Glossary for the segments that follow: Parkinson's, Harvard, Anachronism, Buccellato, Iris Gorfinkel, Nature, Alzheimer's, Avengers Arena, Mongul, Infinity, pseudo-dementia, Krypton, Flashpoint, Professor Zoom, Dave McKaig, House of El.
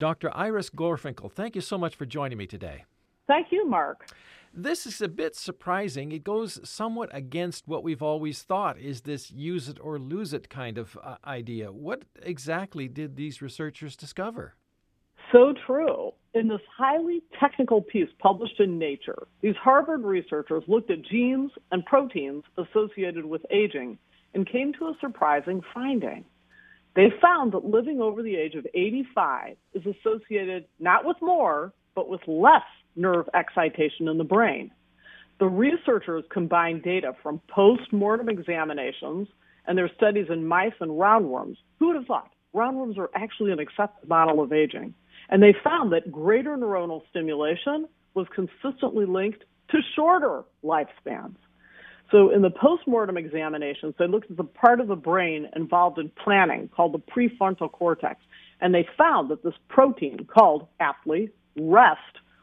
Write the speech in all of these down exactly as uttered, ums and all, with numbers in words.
Doctor Iris Gorfinkel, thank you so much for joining me today. Thank you, Mark. This is a bit surprising. It goes somewhat against what we've always thought is this use it or lose it kind of uh, idea. What exactly did these researchers discover? So true. In this highly technical piece published in Nature, these Harvard researchers looked at genes and proteins associated with aging and came to a surprising finding. They found that living over the age of eighty-five is associated not with more, but with less nerve excitation in the brain. The researchers combined data from post-mortem examinations and their studies in mice and roundworms. Who would have thought? Roundworms are actually an accepted model of aging. And they found that greater neuronal stimulation was consistently linked to shorter lifespans. So in the postmortem examinations, they looked at the part of the brain involved in planning called the prefrontal cortex, and they found that this protein called, aptly, rest,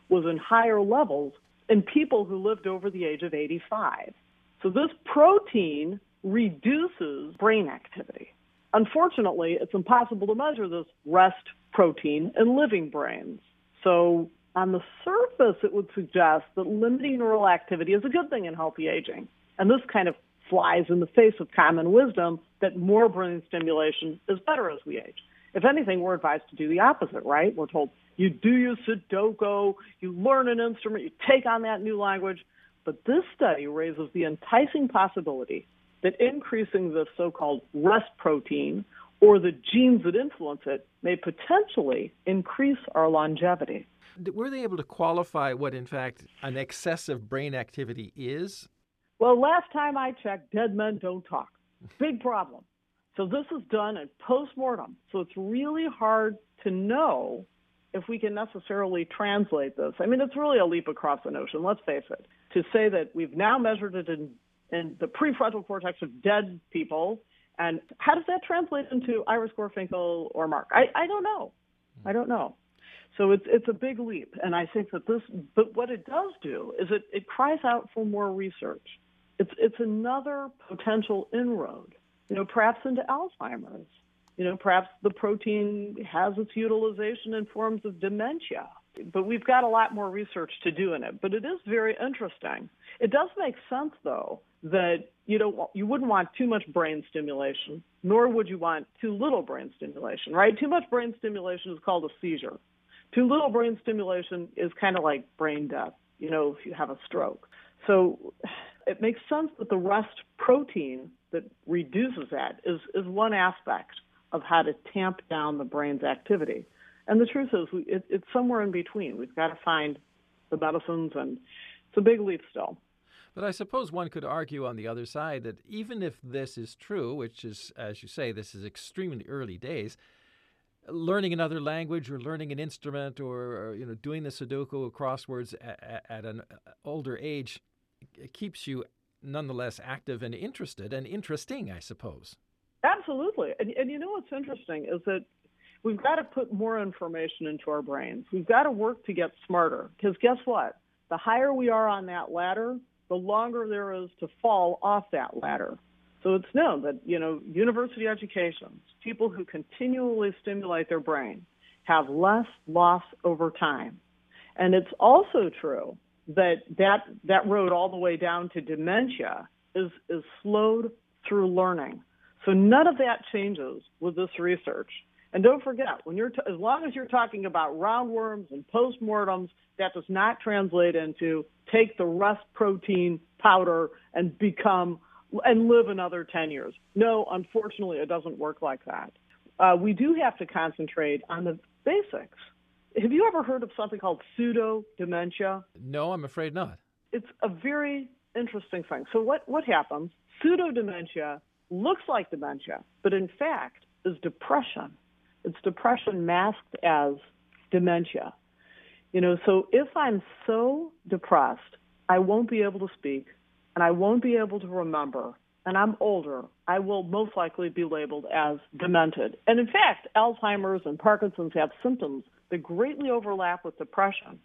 was in higher levels in people who lived over the age of eighty-five. So this protein reduces brain activity. Unfortunately, it's impossible to measure this rest protein in living brains. So on the surface, it would suggest that limiting neural activity is a good thing in healthy aging. And this kind of flies in the face of common wisdom that more brain stimulation is better as we age. If anything, we're advised to do the opposite, right? We're told you do your Sudoku, you learn an instrument, you take on that new language. But this study raises the enticing possibility that increasing the so-called rest protein or the genes that influence it may potentially increase our longevity. Were they able to qualify what, in fact, an excessive brain activity is? Well, last time I checked, dead men don't talk. Big problem. So this is done at postmortem. So it's really hard to know if we can necessarily translate this. I mean, it's really a leap across the ocean, let's face it, to say that we've now measured it in, in the prefrontal cortex of dead people. And how does that translate into Iris Gorfinkel or Mark? I, I don't know. I don't know. So it's it's a big leap. And I think that this, but what it does do is it, it cries out for more research. It's, it's another potential inroad, you know, perhaps into Alzheimer's. You know, perhaps the protein has its utilization in forms of dementia. But we've got a lot more research to do in it. But it is very interesting. It does make sense, though, that you don't you wouldn't want too much brain stimulation, nor would you want too little brain stimulation, right? Too much brain stimulation is called a seizure. Too little brain stimulation is kind of like brain death, you know, if you have a stroke. So it makes sense that the rest protein that reduces that is, is one aspect of how to tamp down the brain's activity. And the truth is, we, it, it's somewhere in between. We've got to find the medicines, and it's a big leap still. But I suppose one could argue on the other side that even if this is true, which is, as you say, this is extremely early days, learning another language or learning an instrument or, or you know, doing the Sudoku crosswords at, at an older age it keeps you nonetheless active and interested and interesting, I suppose. Absolutely. And, and you know what's interesting is that we've got to put more information into our brains. We've got to work to get smarter because guess what? The higher we are on that ladder, the longer there is to fall off that ladder. So it's known that, you know, university educations, people who continually stimulate their brain have less loss over time. And it's also true that that, that road all the way down to dementia is, is slowed through learning. So none of that changes with this research. And don't forget, when you're t- as long as you're talking about roundworms and postmortems, that does not translate into take the rest protein powder and become and live another ten years. No, unfortunately, it doesn't work like that. Uh, we do have to concentrate on the basics. Have you ever heard of something called pseudo-dementia? No, I'm afraid not. It's a very interesting thing. So what, what happens? Pseudo-dementia looks like dementia, but in fact is depression. It's depression masked as dementia. You know, so if I'm so depressed, I won't be able to speak and I won't be able to remember, and I'm older, I will most likely be labeled as demented. And in fact, Alzheimer's and Parkinson's have symptoms that greatly overlap with depression.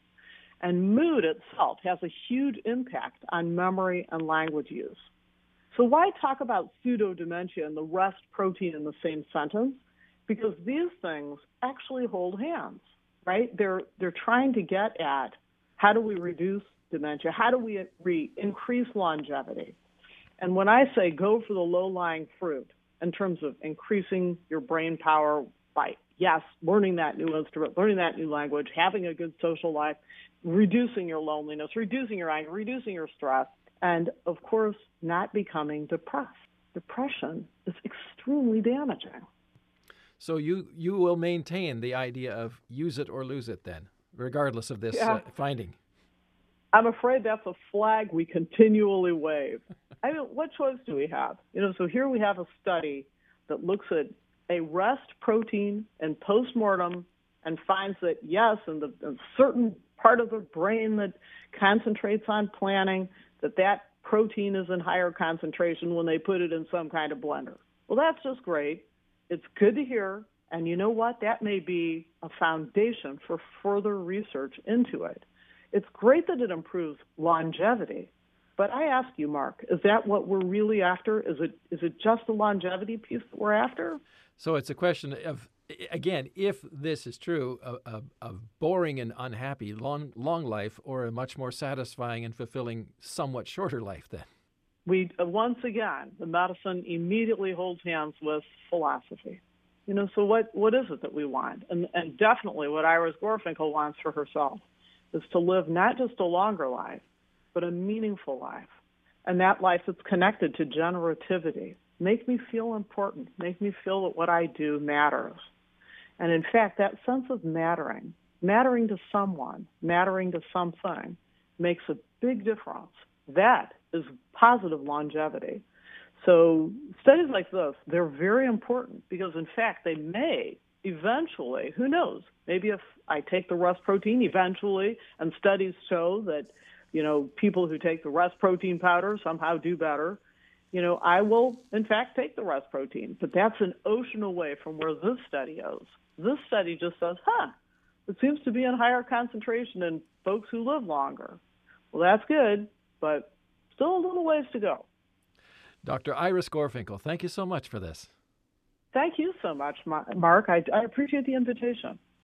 And mood itself has a huge impact on memory and language use. So why talk about pseudo-dementia and the rest protein in the same sentence? Because these things actually hold hands. right? They're they're trying to get at how do we reduce dementia? How do we re- increase longevity? And when I say go for the low-lying fruit in terms of increasing your brain power by, yes, learning that new instrument, learning that new language, having a good social life, reducing your loneliness, reducing your anger, reducing your stress, and, of course, not becoming depressed. Depression is extremely damaging. So you, you will maintain the idea of use it or lose it then, regardless of this yeah. uh, finding. I'm afraid that's a flag we continually wave. I mean, what choice do we have? You know, so here we have a study that looks at a rest protein and postmortem and finds that, yes, in the in certain part of the brain that concentrates on planning, that that protein is in higher concentration when they put it in some kind of blender. Well, that's just great. It's good to hear. And you know what? That may be a foundation for further research into it. It's great that it improves longevity, but I ask you, Mark, is that what we're really after? Is it is it just the longevity piece that we're after? So it's a question of, again, if this is true, of, of boring and unhappy long long life or a much more satisfying and fulfilling, somewhat shorter life then. We once again, the medicine immediately holds hands with philosophy. You know, so what, what is it that we want? And, and definitely what Iris Gorfinkel wants for herself is to live not just a longer life, but a meaningful life. And that life that's connected to generativity. Make me feel important. Make me feel that what I do matters. And in fact, that sense of mattering, mattering to someone, mattering to something, makes a big difference. That is positive longevity. So studies like this, they're very important because, in fact, they may eventually, who knows, maybe if I take the rest protein eventually, and studies show that, you know, people who take the rest protein powder somehow do better, you know, I will, in fact, take the rest protein. But that's an ocean away from where this study is. This study just says, huh, it seems to be in higher concentration in folks who live longer. Well, that's good, but still a little ways to go. Doctor Iris Gorfinkel, thank you so much for this. Thank you so much, Mark. I, I appreciate the invitation.